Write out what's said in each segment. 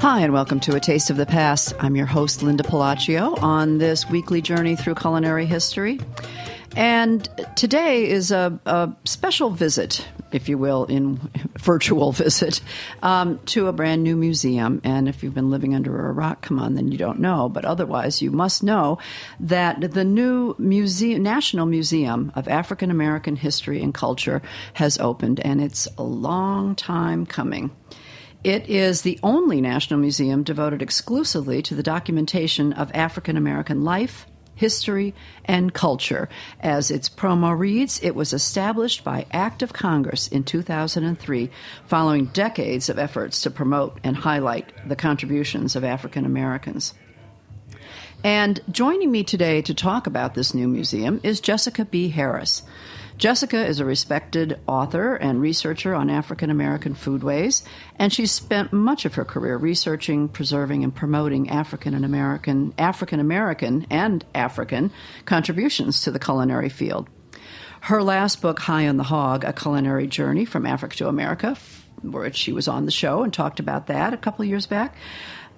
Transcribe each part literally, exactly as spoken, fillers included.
Hi, and welcome to A Taste of the Past. I'm your host, Linda Palaccio, on this weekly journey through culinary history. And today is a, a special visit, if you will, in virtual visit, um, to a brand new museum. And if you've been living under a rock, come on, then you don't know. But otherwise, you must know that the new museum, National Museum of African American History and Culture, has opened, and it's a long time coming. It is the only national museum devoted exclusively to the documentation of African American life, history, and culture. As its promo reads, it was established by Act of Congress in two thousand three, following decades of efforts to promote and highlight the contributions of African Americans. And joining me today to talk about this new museum is Jessica B. Harris. Jessica is a respected author and researcher on African American foodways, and she's spent much of her career researching, preserving, and promoting African and American, African American and African contributions to the culinary field. Her last book, High on the Hog: A Culinary Journey from Africa to America, where she was on the show and talked about that a couple of years back,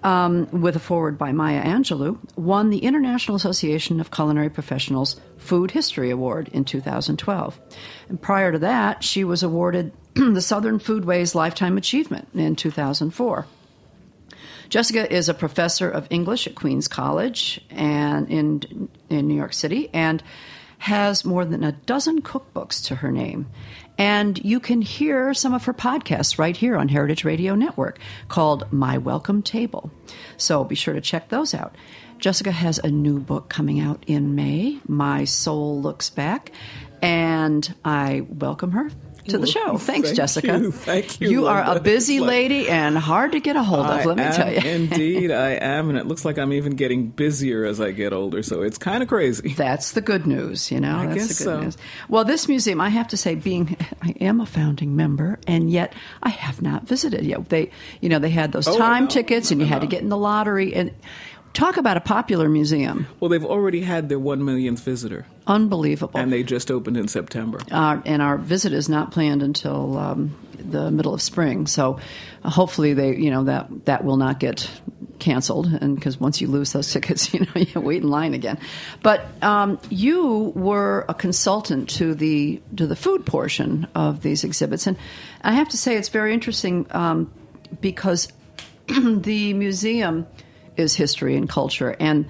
Um, with a foreword by Maya Angelou, won the International Association of Culinary Professionals Food History Award in two thousand twelve. And prior to that, she was awarded the Southern Foodways Lifetime Achievement in two thousand four. Jessica is a professor of English at Queens College and in in New York City, and has more than a dozen cookbooks to her name. And you can hear some of her podcasts right here on Heritage Radio Network called My Welcome Table. So be sure to check those out. Jessica has a new book coming out in May, My Soul Looks Back, and I welcome her to the show. Thanks, Thank Jessica. You. Thank you. You Linda. Are a busy like, lady and hard to get a hold of, I let me am, tell you. Indeed, I am. And it looks like I'm even getting busier as I get older. So it's kind of crazy. That's the good news, you know. I That's guess the good so. News. Well, this museum, I have to say, being I am a founding member, and yet I have not visited yet. They, you know, they had those oh, time no, tickets, no, and you no, had no. to get in the lottery. And talk about a popular museum. Well, they've already had their one millionth visitor. Unbelievable. And they just opened in September. Uh, and our visit is not planned until um, the middle of spring. So hopefully they, you know, that, that will not get canceled. And because once you lose those tickets, you know, you wait in line again. But um, you were a consultant to the to the food portion of these exhibits. And I have to say it's very interesting um, because the museum is history and culture. And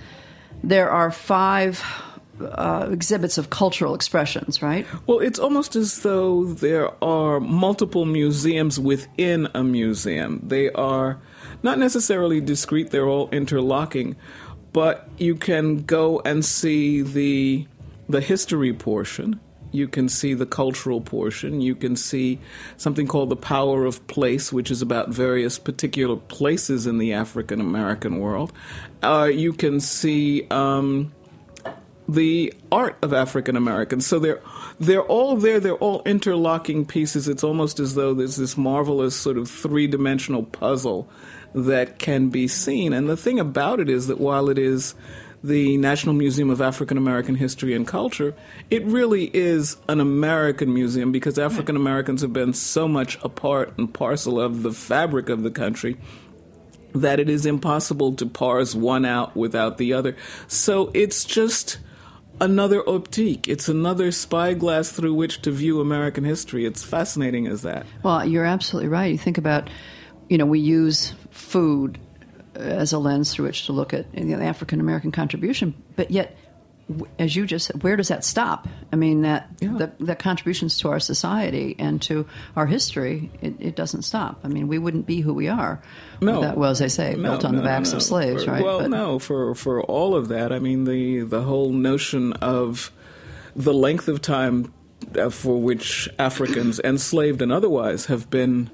there are five Uh, exhibits of cultural expressions, right? Well, it's almost as though there are multiple museums within a museum. They are not necessarily discrete, they're all interlocking, but you can go and see the the history portion, you can see the cultural portion, you can see something called The Power of Place, which is about various particular places in the African American world. Uh, you can see um the art of African Americans. So they're they're all there, they're all interlocking pieces. It's almost as though there's this marvelous sort of three-dimensional puzzle that can be seen. And the thing about it is that while it is the National Museum of African American History and Culture, it really is an American museum because African Americans have been so much a part and parcel of the fabric of the country that it is impossible to parse one out without the other. So it's just another optique. It's another spyglass through which to view American history. It's fascinating as that. Well, you're absolutely right. You think about, you know, we use food as a lens through which to look at the African-American contribution, but yet, as you just said, where does that stop? I mean, that yeah. the, the contributions to our society and to our history, it, it doesn't stop. I mean, we wouldn't be who we are. No. That, well, as they say, no, built on no, the backs no. of slaves, for, right? Well, but, no, for, for all of that, I mean, the, the whole notion of the length of time for which Africans, enslaved and otherwise, have been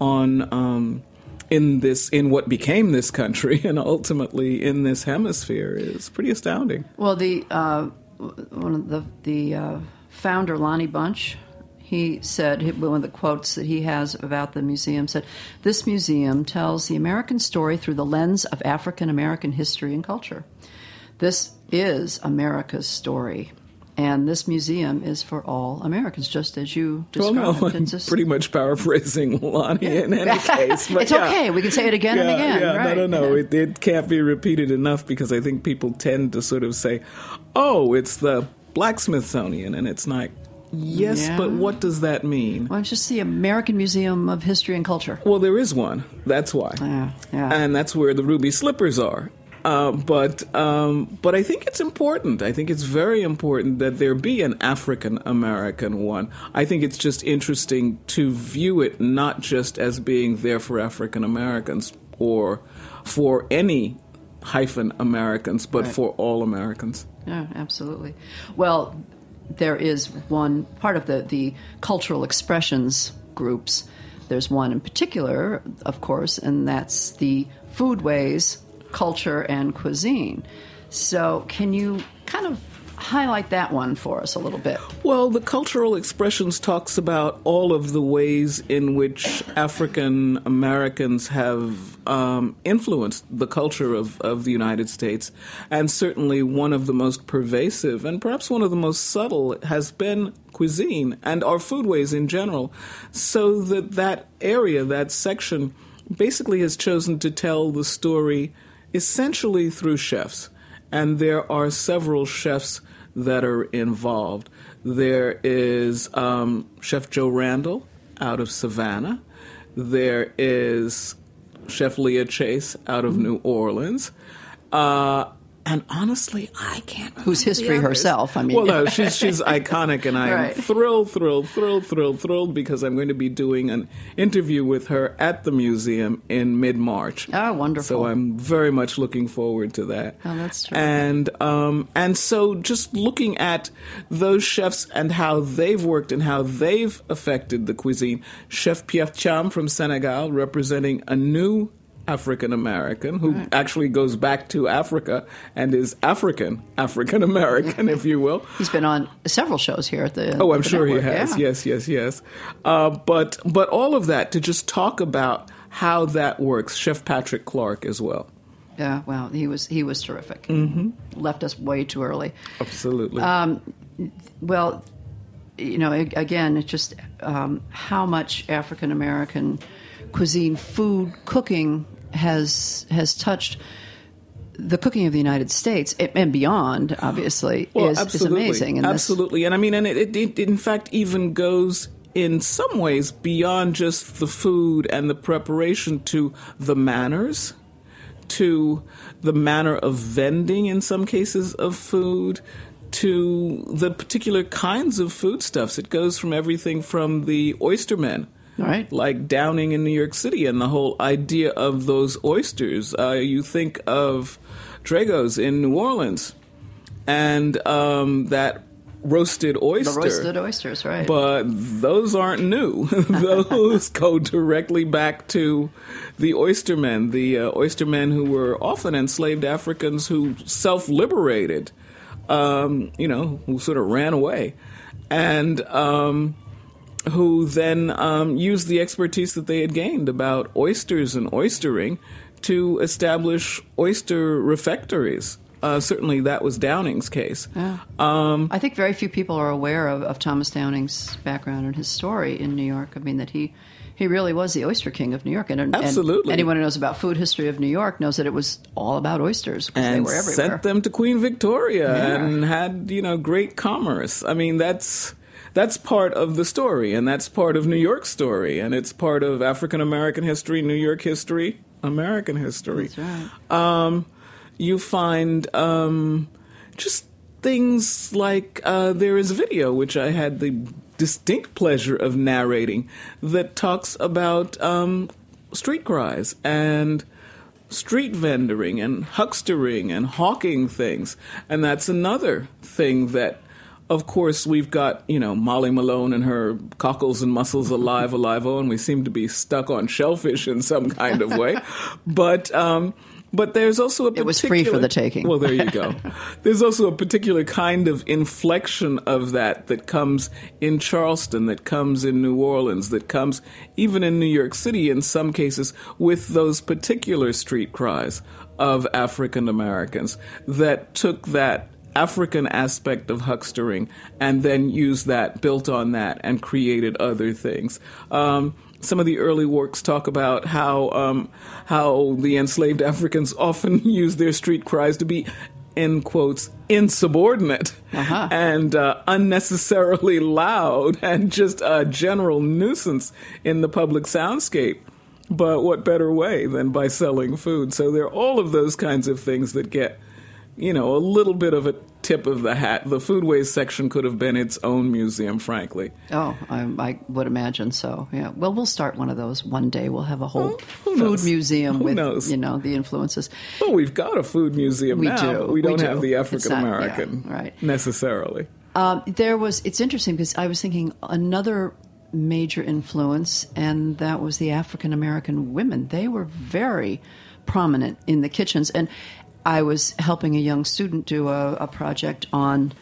on um, in this in what became this country and ultimately in this hemisphere is pretty astounding. Well, the uh, one of the the uh, founder, Lonnie Bunch, he said, one of the quotes that he has about the museum said, "This museum tells the American story through the lens of African American history and culture. This is America's story. And this museum is for all Americans," just as you described. Well, no, I'm just pretty much paraphrasing Lonnie in any case. But it's yeah. okay. We can say it again yeah, and again. Yeah, right. No, no, no. Yeah. It, it can't be repeated enough because I think people tend to sort of say, oh, it's the Black Smithsonian. And it's not. Yes, yeah. But what does that mean? Well, it's just the American Museum of History and Culture. Well, there is one. That's why. Yeah, yeah. And that's where the ruby slippers are. Uh, but um, but I think it's important. I think it's very important that there be an African-American one. I think it's just interesting to view it not just as being there for African-Americans or for any hyphen Americans, but right. for all Americans. Yeah, absolutely. Well, there is one part of the, the cultural expressions groups. There's one in particular, of course, and that's the Foodways culture and cuisine. So can you kind of highlight that one for us a little bit? Well, the cultural expressions talks about all of the ways in which African Americans have um, influenced the culture of, of the United States. And certainly one of the most pervasive and perhaps one of the most subtle has been cuisine and our foodways in general. So that that area, that section, basically has chosen to tell the story essentially through chefs, and there are several chefs that are involved. There is um, Chef Joe Randall out of Savannah. There is Chef Leah Chase out of mm-hmm. New Orleans. Uh, and honestly, I can't remember who's history herself. I mean, well, no, she's she's iconic, and I right. am thrilled, thrilled, thrilled, thrilled, thrilled because I'm going to be doing an interview with her at the museum in mid-March. Oh, wonderful! So I'm very much looking forward to that. Oh, that's true. And um, and so just looking at those chefs and how they've worked and how they've affected the cuisine. Chef Piaf Cham from Senegal, representing a new African-American, who right. actually goes back to Africa and is African, African-American, if you will. He's been on several shows here at the Oh, I'm the sure network. He has. Yeah. Yes, yes, yes. Uh, but but all of that to just talk about how that works. Chef Patrick Clark as well. Yeah, wow. He was, he was terrific. Mm-hmm. Left us way too early. Absolutely. Um, well, you know, again, it's just um, how much African-American cuisine, food, cooking has has touched the cooking of the United States and beyond, obviously, well, is, absolutely. is amazing. And absolutely. This- and I mean, and it, it, in fact, even goes in some ways beyond just the food and the preparation to the manners, to the manner of vending in some cases of food, to the particular kinds of foodstuffs. It goes from everything from the oystermen, right, like Downing in New York City, and the whole idea of those oysters. Uh, you think of Drago's in New Orleans, and um, that roasted oyster. The roasted oysters, right. But those aren't new. Those go directly back to the oystermen, the uh, oystermen who were often enslaved Africans who self-liberated, um, you know, who sort of ran away, and um, who then um, used the expertise that they had gained about oysters and oystering to establish oyster refectories. Uh, certainly that was Downing's case. Yeah. Um, I think very few people are aware of, of Thomas Downing's background and his story in New York. I mean, that he, he really was the oyster king of New York. And, absolutely. And anyone who knows about food history of New York knows that it was all about oysters. And they were everywhere. Sent them to Queen Victoria yeah. and had, you know, great commerce. I mean, that's... That's part of the story, and that's part of New York's story, and it's part of African-American history, New York history, American history. That's right. Um, you find um, just things like uh, there is a video, which I had the distinct pleasure of narrating, that talks about um, street cries and street vendoring and huckstering and hawking things, and that's another thing that... Of course, we've got, you know, Molly Malone and her cockles and mussels alive, alive, oh, and we seem to be stuck on shellfish in some kind of way. But um, but there's also a particular... It was free for the taking. Well, there you go. There's also a particular kind of inflection of that that comes in Charleston, that comes in New Orleans, that comes even in New York City in some cases with those particular street cries of African Americans that took that African aspect of huckstering and then used that, built on that, and created other things. Um, some of the early works talk about how um, how the enslaved Africans often used their street cries to be, in quotes, insubordinate uh-huh. and uh, unnecessarily loud and just a general nuisance in the public soundscape. But what better way than by selling food? So there are all of those kinds of things that get, you know, a little bit of a tip of the hat. The Foodways section could have been its own museum, frankly. Oh, I, I would imagine so, yeah. Well, we'll start one of those one day. We'll have a whole oh, food museum who with, knows? you know, the influences. Well, we've got a food museum we now, do. but we don't we do. have the African-American not, yeah, right. necessarily. Um, there was, it's interesting because I was thinking another major influence, and that was the African-American women. They were very prominent in the kitchens, and I was helping a young student do a, a project on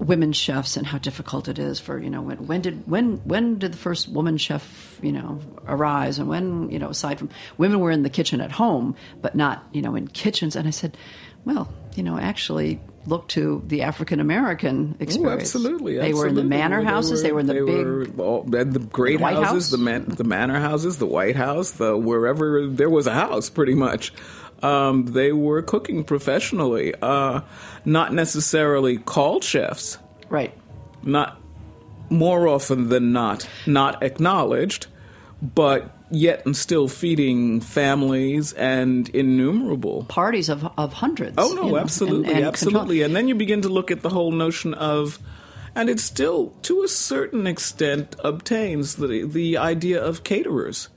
women chefs and how difficult it is for, you know, when, when did when when did the first woman chef, you know, arise, and when, you know, aside from women were in the kitchen at home, but not, you know, in kitchens. And I said, well, you know, actually look to the African American experience. Oh, absolutely, absolutely. They were in the manor they were, houses. They were in the they big, were all, the great the houses, House. the man, the manor houses, the White House, the wherever there was a house, pretty much. Um, they were cooking professionally, uh, not necessarily called chefs. Right. Not more often than not, not acknowledged, but yet and still feeding families and innumerable parties of of hundreds. Oh no, absolutely, know, and, and absolutely. Control. And then you begin to look at the whole notion of, and it still, to a certain extent, obtains the the idea of caterers.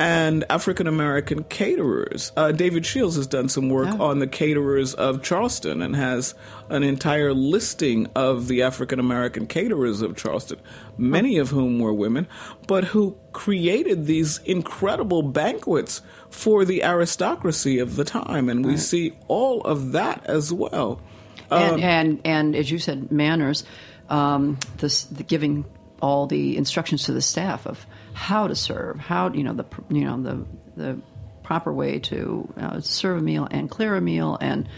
And African-American caterers. Uh, David Shields has done some work oh. on the caterers of Charleston and has an entire listing of the African-American caterers of Charleston, many of whom were women, but who created these incredible banquets for the aristocracy of the time. And we right. see all of that as well. And, um, and, and as you said, manners, um, this, the giving all the instructions to the staff of how to serve, how, you know, the you know the the proper way to uh, serve a meal and clear a meal, and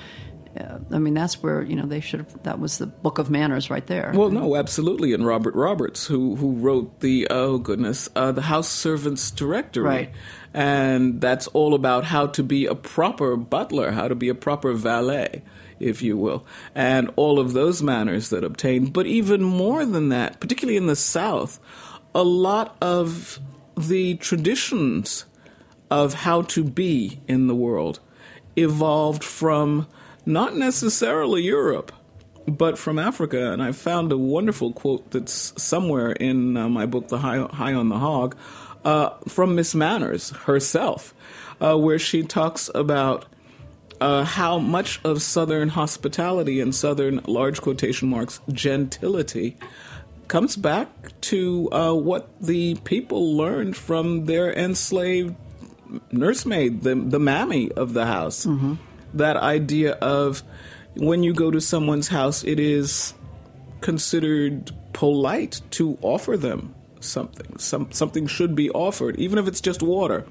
uh, I mean that's where, you know, they should have, that was the book of manners right there. Well, no, absolutely, and Robert Roberts, who who wrote the oh goodness uh, the House Servants Directory, right, and that's all about how to be a proper butler, how to be a proper valet, if you will, and all of those manners that obtained. But even more than that, particularly in the South, a lot of the traditions of how to be in the world evolved from not necessarily Europe, but from Africa. And I found a wonderful quote that's somewhere in uh, my book, The High, High on the Hog, uh, from Miss Manners herself, uh, where she talks about uh, how much of Southern hospitality and Southern, large quotation marks, gentility comes back to uh, what the people learned from their enslaved nursemaid, the, the mammy of the house. Mm-hmm. That idea of when you go to someone's house, it is considered polite to offer them something. Some, something should be offered, even if it's just water.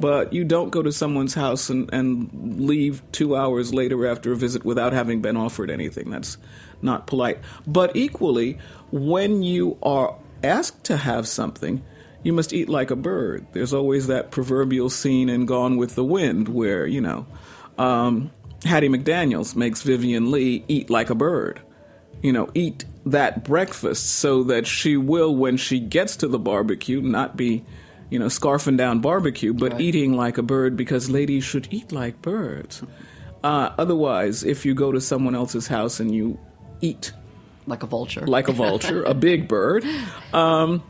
But you don't go to someone's house and, and leave two hours later after a visit without having been offered anything. That's not polite. But equally, when you are asked to have something, you must eat like a bird. There's always that proverbial scene in Gone with the Wind where, you know, Um, Hattie McDaniel makes Vivian Leigh eat like a bird, you know, eat that breakfast so that she will, when she gets to the barbecue, not be, you know, scarfing down barbecue, but right. eating like a bird, because ladies should eat like birds. Uh, otherwise, if you go to someone else's house and you eat like a vulture, like a vulture, a big bird, um,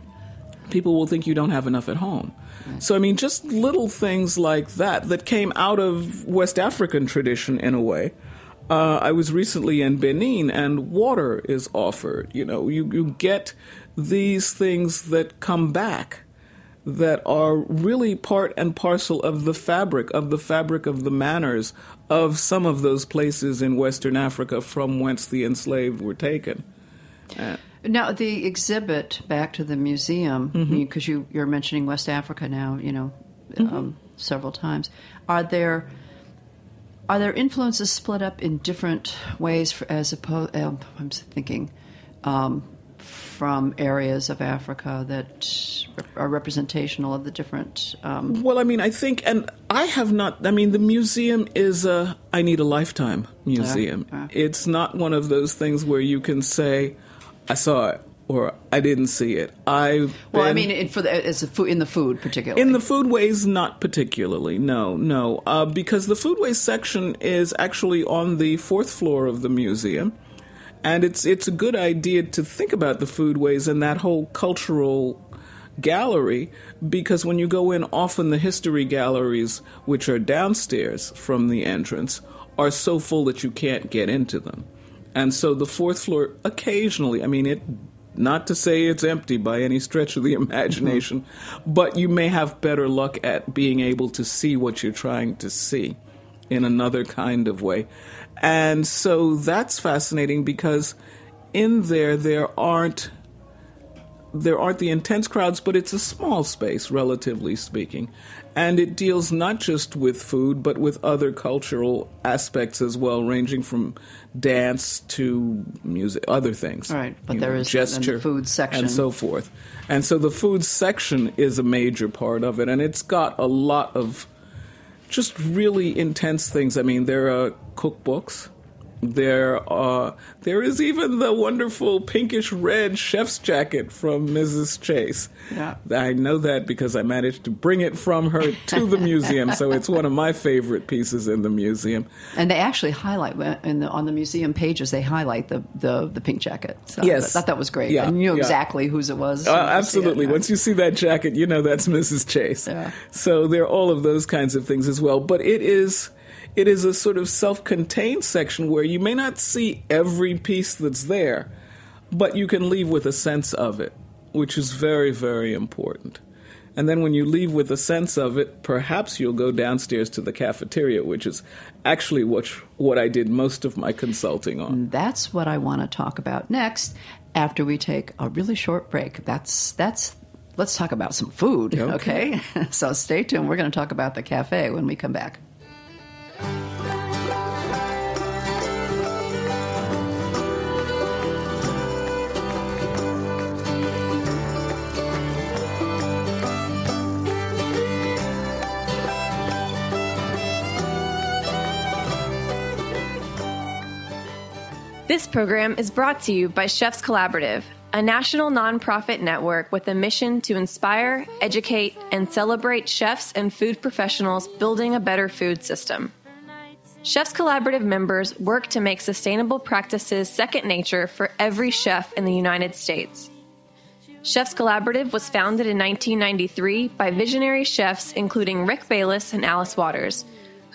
people will think you don't have enough at home. So, I mean, just little things like that that came out of West African tradition in a way. Uh, I was recently in Benin, and water is offered. You know, you, you get these things that come back that are really part and parcel of the fabric, of the fabric of the manners of some of those places in Western Africa from whence the enslaved were taken. Uh, Now, the exhibit, back to the museum, because mm-hmm. you, you're mentioning West Africa now, you know, mm-hmm. um, several times. Are there are there influences split up in different ways for, as opposed, uh, I'm thinking, um, from areas of Africa that are representational of the different... Um, well, I mean, I think, and I have not, I mean, the museum is a I need a lifetime museum. Uh, uh, it's not one of those things where you can say, I saw it, or I didn't see it. I well, I mean, in, for the, as a food, in the food particularly. In the Foodways, not particularly. No, no, uh, because the Foodways section is actually on the fourth floor of the museum, and it's it's a good idea to think about the Foodways and that whole cultural gallery, because when you go in, often the history galleries, which are downstairs from the entrance, are so full that you can't get into them. And so the fourth floor, occasionally, I mean, it, not to say it's empty by any stretch of the imagination, mm-hmm. but you may have better luck at being able to see what you're trying to see in another kind of way. And so that's fascinating, because in there, there aren't there aren't the intense crowds, but it's a small space, relatively speaking. And it deals not just with food, but with other cultural aspects as well, ranging from dance to music, other things. All right, but there know, is gesture and the food section. And so forth. And so the food section is a major part of it, and it's got a lot of just really intense things. I mean, there are cookbooks. There uh, there is even the wonderful pinkish-red chef's jacket from Missus Chase. Yeah. I know that because I managed to bring it from her to the museum, so it's one of my favorite pieces in the museum. And they actually highlight, in the, on the museum pages, they highlight the, the, the pink jacket. So yes. I thought that was great. Yeah. And you knew yeah. exactly whose it was. Uh, absolutely. It, right? Once you see that jacket, you know that's Missus Chase. Yeah. So there are all of those kinds of things as well. But it is... It is a sort of self-contained section where you may not see every piece that's there, but you can leave with a sense of it, which is very, very important. And then when you leave with a sense of it, perhaps you'll go downstairs to the cafeteria, which is actually what, what I did most of my consulting on. That's what I want to talk about next after we take a really short break. That's that's. Let's talk about some food, okay? okay? So stay tuned. We're going to talk about the cafe when we come back. This program is brought to you by Chefs Collaborative, a national nonprofit network with a mission to inspire, educate, and celebrate chefs and food professionals building a better food system. Chefs Collaborative members work to make sustainable practices second nature for every chef in the United States. Chefs Collaborative was founded in nineteen ninety-three by visionary chefs including Rick Bayless and Alice Waters,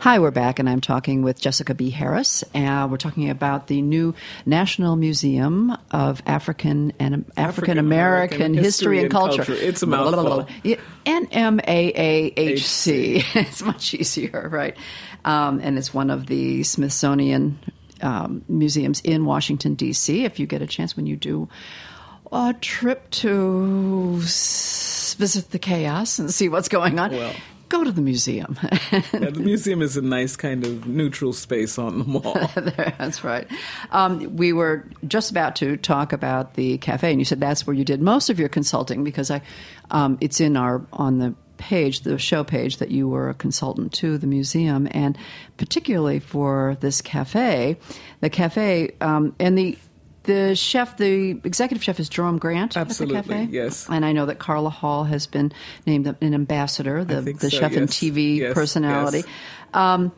Hi, we're back, and I'm talking with Jessica B. Harris. Uh, we're talking about the new National Museum of African and African American History and Culture. It's a mouthful. N M A A H C. It's much easier, right? Um, and it's one of the Smithsonian um, museums in Washington, D C. If you get a chance, when you do a trip to visit the chaos and see what's going on, well, go to the museum. Yeah, the museum is a nice kind of neutral space on the mall. That's right. Um, we were just about to talk about the cafe, and you said that's where you did most of your consulting, because I, um, it's in our on the page, the show page, that you were a consultant to the museum, and particularly for this cafe, the cafe um, and the. The chef, the executive chef is Jerome Grant. Absolutely, at the cafe. Yes. And I know that Carla Hall has been named an ambassador, the, the so, chef yes. and T V yes. personality. Yes. Um,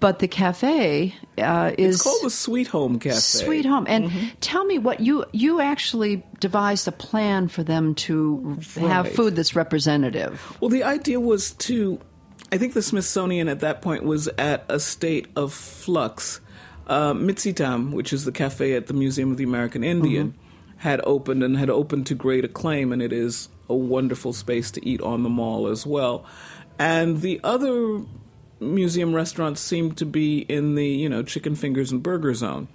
but the cafe uh, is... It's called the Sweet Home Cafe. Sweet Home. And mm-hmm. tell me what, you you actually devised a plan for them to right. have food that's representative. Well, the idea was to... I think the Smithsonian at that point was at a state of flux. Uh, Mitsitam, which is the cafe at the Museum of the American Indian, mm-hmm. had opened and had opened to great acclaim, and it is a wonderful space to eat on the mall as well. And the other museum restaurants seemed to be in the, you know, chicken fingers and burger zone.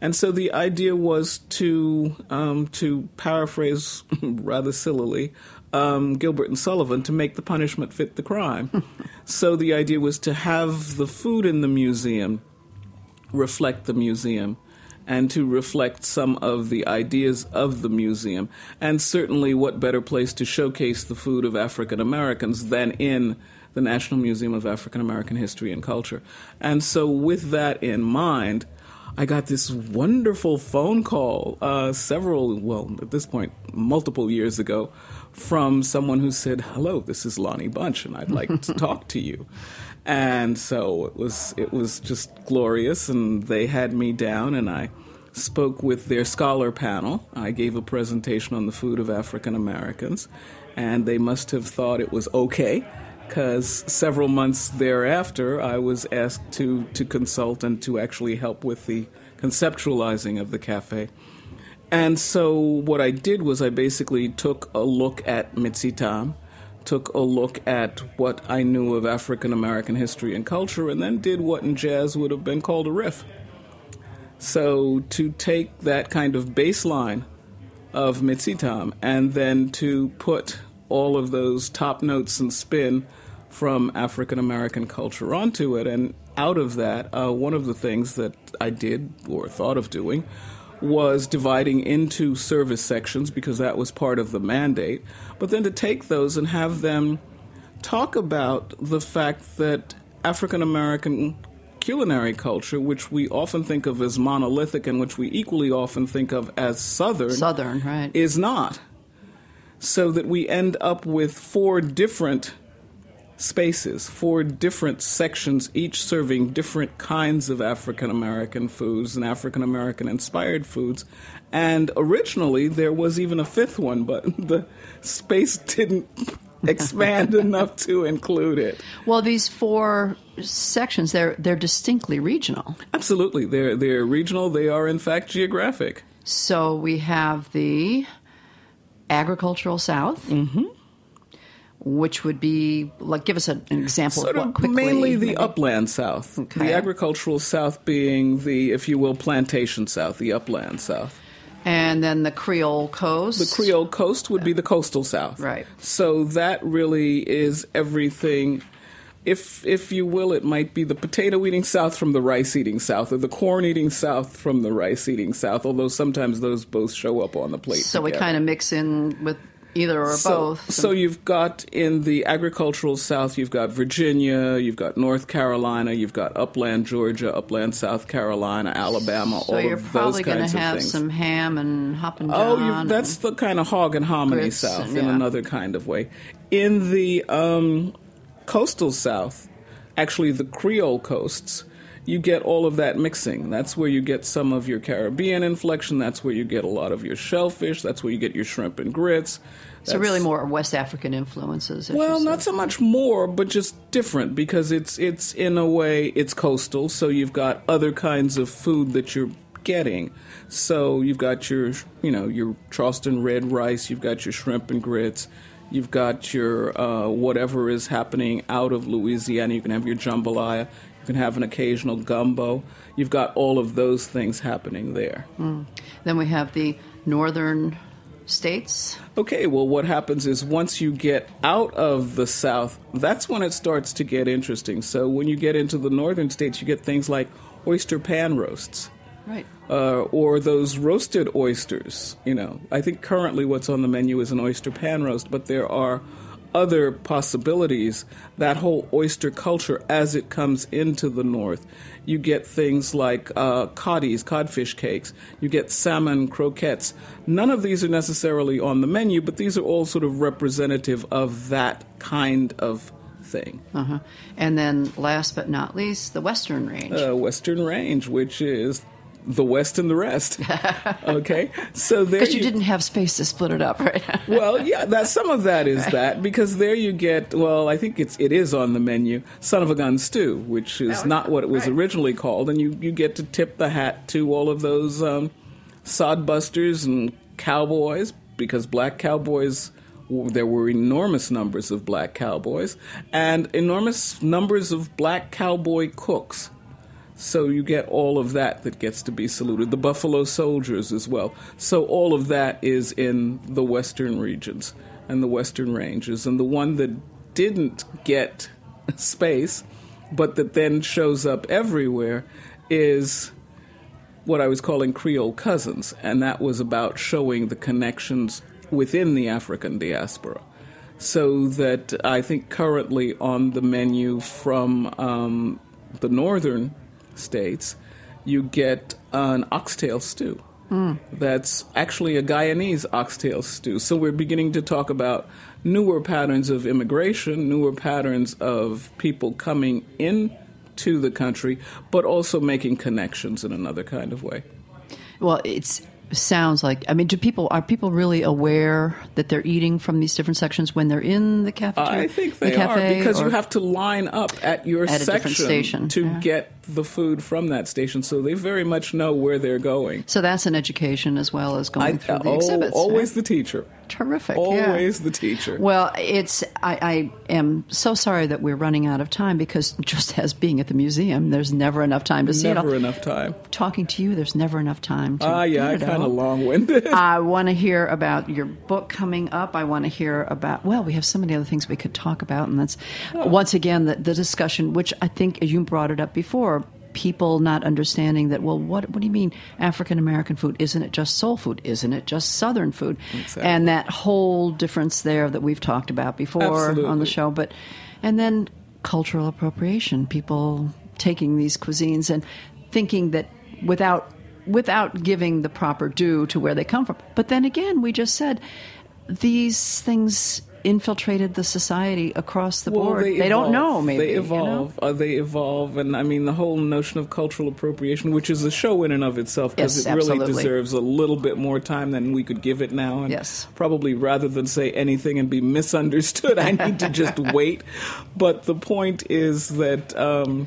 And so the idea was to, um, to paraphrase rather sillily, um, Gilbert and Sullivan, to make the punishment fit the crime. So the idea was to have the food in the museum reflect the museum, and to reflect some of the ideas of the museum. And certainly what better place to showcase the food of African Americans than in the National Museum of African American History and Culture. And so with that in mind, I got this wonderful phone call uh, several, well, at this point, multiple years ago, from someone who said, "Hello, this is Lonnie Bunch, and I'd like to talk to you." And so it was it was just glorious, and they had me down, and I spoke with their scholar panel. I gave a presentation on the food of African Americans, and they must have thought it was okay, because several months thereafter I was asked to, to consult and to actually help with the conceptualizing of the cafe. And so what I did was I basically took a look at Mitsitam, took a look at what I knew of African American history and culture, and then did what in jazz would have been called a riff. So to take that kind of baseline of Mitsitam and then to put all of those top notes and spin from African American culture onto it, and out of that, uh, one of the things that I did or thought of doing was dividing into service sections, because that was part of the mandate, but then to take those and have them talk about the fact that African-American culinary culture, which we often think of as monolithic and which we equally often think of as Southern, Southern, right. is not. So that we end up with four different spaces, four different sections, each serving different kinds of African-American foods and African-American-inspired foods. And originally, there was even a fifth one, but the space didn't expand enough to include it. Well, these four sections, they're they're distinctly regional. Absolutely. They're, they're regional. They are, in fact, geographic. So we have the agricultural South. Mm-hmm. Which would be, like, give us an example sort of what quickly. Mainly the maybe? Upland South, okay. The agricultural South being the, if you will, plantation South, the upland South. And then the Creole Coast. The Creole Coast would be the coastal South. Right. So that really is everything. If if you will, it might be the potato-eating South from the rice-eating South, or the corn-eating South from the rice-eating South, although sometimes those both show up on the plate So together. We kind of mix in with either or so, both. So you've got, in the agricultural South, you've got Virginia, you've got North Carolina, you've got upland Georgia, upland South Carolina, Alabama, so all of those kinds of things. So you're probably going to have some ham and hoppin' john. Oh, that's the kind of hog and hominy South and, yeah. in another kind of way. In the... Um, coastal South, actually the Creole coasts, you get all of that mixing. That's where you get some of your Caribbean inflection. That's where you get a lot of your shellfish. That's where you get your shrimp and grits. That's, so really more West African influences. Well, not so much more, but just different, because it's it's in a way, it's coastal, so you've got other kinds of food that you're getting. So you've got your, you know, your Charleston red rice, you've got your shrimp and grits, you've got your uh, whatever is happening out of Louisiana. You can have your jambalaya. You can have an occasional gumbo. You've got all of those things happening there. Mm. Then we have the northern states. Okay, well, what happens is once you get out of the South, that's when it starts to get interesting. So when you get into the northern states, you get things like oyster pan roasts. Right. Uh, or those roasted oysters, you know. I think currently what's on the menu is an oyster pan roast, but there are other possibilities. That whole oyster culture, as it comes into the North, you get things like uh, coddies, codfish cakes. You get salmon croquettes. None of these are necessarily on the menu, but these are all sort of representative of that kind of thing. Uh-huh. And then last but not least, the Western Range. Uh, Western Range, which is... the West and the rest. Okay? So there Because you, you didn't have space to split it up, right? Well, yeah, that some of that is right. that because there you get, well, I think it's it is on the menu, son of a gun stew, which is no, not what it was right. originally called, and you, you get to tip the hat to all of those um, sodbusters and cowboys, because black cowboys, there were enormous numbers of black cowboys and enormous numbers of black cowboy cooks. So you get all of that that gets to be saluted. The Buffalo Soldiers as well. So all of that is in the Western regions and the Western Ranges. And the one that didn't get space, but that then shows up everywhere, is what I was calling Creole Cousins. And that was about showing the connections within the African diaspora. So that I think currently on the menu from um, the northern states, you get an oxtail stew. Mm. That's actually a Guyanese oxtail stew. So we're beginning to talk about newer patterns of immigration, newer patterns of people coming into the country, but also making connections in another kind of way. Well, it's sounds like, I mean, do people, are people really aware that they're eating from these different sections when they're in the cafeteria? I think they the cafe, are, because you have to line up at your at section to yeah. get the food from that station, so they very much know where they're going. So that's an education as well as going I, through the oh, exhibits. Always right? the teacher. Terrific. Always yeah. the teacher. Well, it's I, I am so sorry that we're running out of time, because just as being at the museum, there's never enough time to see never it all. Never enough time. Talking to you, there's never enough time to Ah, yeah, I'm kind of long-winded. I want to hear about your book coming up. I want to hear about, well, we have so many other things we could talk about, and that's, oh. once again, the, the discussion, which I think, as you brought it up before, people not understanding that, well, what what do you mean African American food? Isn't it just soul food? Isn't it just Southern food? Exactly. And that whole difference there that we've talked about before Absolutely. On the show. But and then cultural appropriation, people taking these cuisines and thinking that without without giving the proper due to where they come from. But then again, we just said these things infiltrated the society across the board. Well, they, they don't know, maybe. They evolve. You know? uh, they evolve. And, I mean, the whole notion of cultural appropriation, which is a show in and of itself, because yes, it absolutely. really deserves a little bit more time than we could give it now. And yes. probably rather than say anything and be misunderstood, I need to just wait. But the point is that... Um,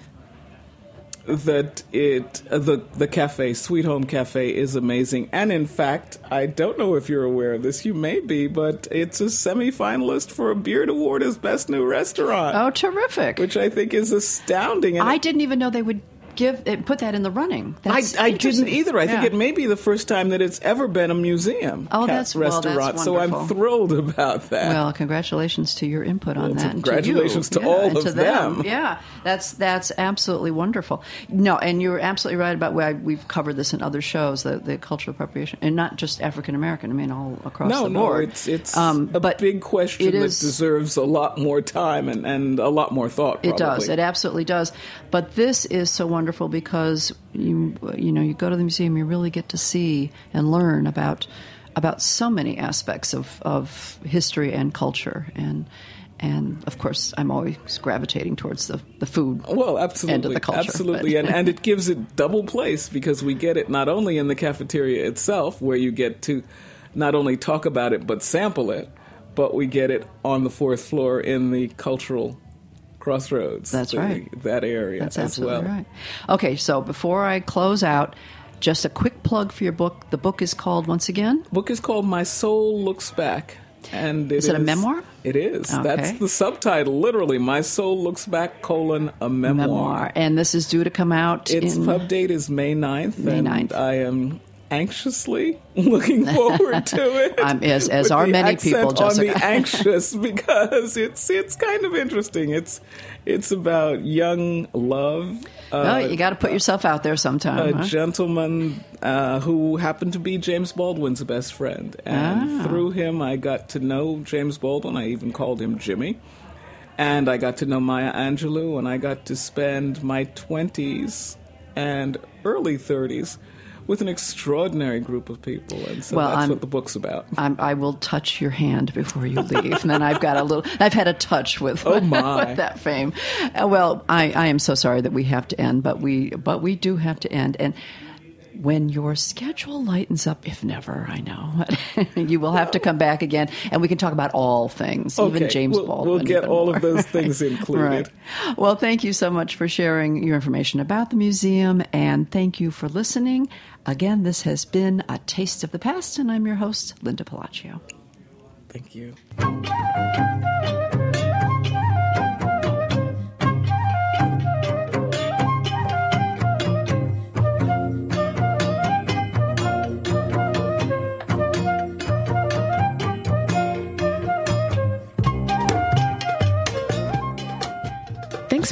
that it the the cafe, Sweet Home Cafe, is amazing. And in fact, I don't know if you're aware of this, you may be, but it's a semi-finalist for a Beard Award as Best New Restaurant. Oh, terrific. Which I think is astounding. And I didn't even know they would give it, put that in the running. That's I, I didn't either. I yeah. think it may be the first time that it's ever been a museum oh, that's, restaurant. Well, that's so I'm thrilled about that. Well, congratulations to your input well, on that. Congratulations to, you. to yeah, all and of to them. them. Yeah, that's that's absolutely wonderful. No, and you're absolutely right about why we've covered this in other shows, the, the cultural appropriation, and not just African American. I mean, all across no, the board. No, it's it's um, a big question that is, deserves a lot more time and, and a lot more thought. Probably. It does. It absolutely does. But this is so wonderful because you you know you go to the museum, you really get to see and learn about about so many aspects of, of history and culture, and and of course I'm always gravitating towards the, the food well absolutely end of the culture, absolutely and, and it gives it double place because we get it not only in the cafeteria itself where you get to not only talk about it but sample it, but we get it on the fourth floor in the cultural Crossroads. That's the, right. That area That's as absolutely well. Right. Okay, so before I close out, just a quick plug for your book. The book is called, once again? The book is called My Soul Looks Back. And it is it is, a memoir? It is. Okay. That's the subtitle, literally. My Soul Looks Back, colon, a memoir. memoir. And this is due to come out Its in... pub date is May ninth. May ninth. And I am... anxiously looking forward to it. I'm, as as are many people, Jessica. On the anxious because it's it's kind of interesting. It's it's about young love. Uh, oh, you got to put yourself out there sometime. A huh? gentleman uh, who happened to be James Baldwin's best friend, and ah. through him, I got to know James Baldwin. I even called him Jimmy, and I got to know Maya Angelou, and I got to spend my twenties and early thirties. With an extraordinary group of people, and so well, that's I'm, what the book's about. I'm, I will touch your hand before you leave, and then I've got a little. I've had a touch with, oh my. with that fame. Uh, well, I, I am so sorry that we have to end, but we but we do have to end. And when your schedule lightens up, if never, I know, you will have to come back again, and we can talk about all things, okay. even James we'll, Baldwin. We'll get all more. of those things included. Right. Well, thank you so much for sharing your information about the museum, and thank you for listening. Again, this has been A Taste of the Past, and I'm your host, Linda Palaccio. Thank you. Thanks